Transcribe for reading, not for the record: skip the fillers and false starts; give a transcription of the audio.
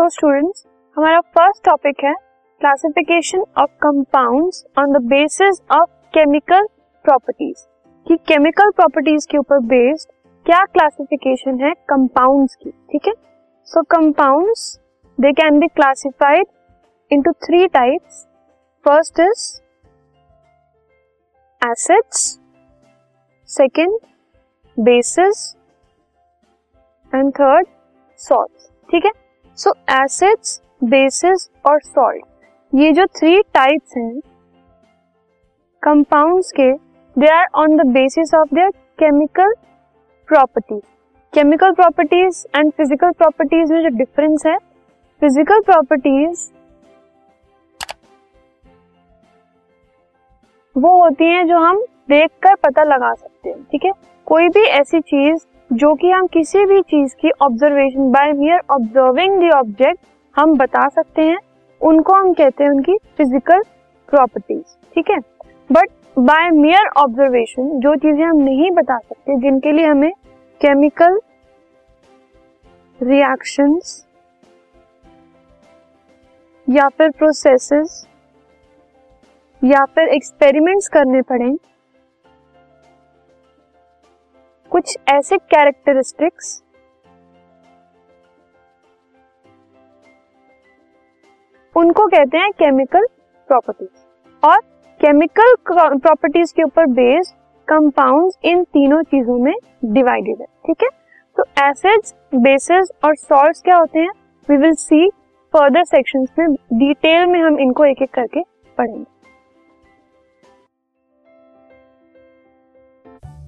सो students, हमारा first topic है classification of compounds on the basis of chemical properties कि chemical properties के ऊपर बेस्ड क्या क्लासिफिकेशन है कंपाउंड्स की। ठीक है, so compounds they can be classified into three types. First is acids, second bases and third salts. ठीक है, सो एसिड्स, बेसेस और सॉल्ट, ये जो थ्री टाइप्स हैं कंपाउंड्स के, they are on the basis of their chemical properties. Chemical properties and physical properties में जो difference है, फिजिकल प्रॉपर्टीज वो होती हैं जो हम देखकर पता लगा सकते हैं। ठीक है, कोई भी ऐसी चीज जो कि हम किसी भी चीज की observation by mere observing the object हम बता सकते हैं, उनको हम कहते हैं उनकी फिजिकल प्रॉपर्टीज। ठीक है, बट बाय मियर ऑब्जर्वेशन जो चीजें हम नहीं बता सकते, जिनके लिए हमें केमिकल रिएक्शंस या फिर प्रोसेसेस या फिर एक्सपेरिमेंट्स करने पड़े, कुछ ऐसे कैरेक्टरिस्टिक्स उनको कहते हैं केमिकल प्रॉपर्टीज। और केमिकल प्रॉपर्टीज के ऊपर बेस्ड कंपाउंड्स इन तीनों चीजों में डिवाइडेड है। ठीक है, तो एसिड्स, बेसेस और सॉल्ट्स क्या होते हैं, we will see further sections में, डिटेल में हम इनको एक एक करके पढ़ेंगे।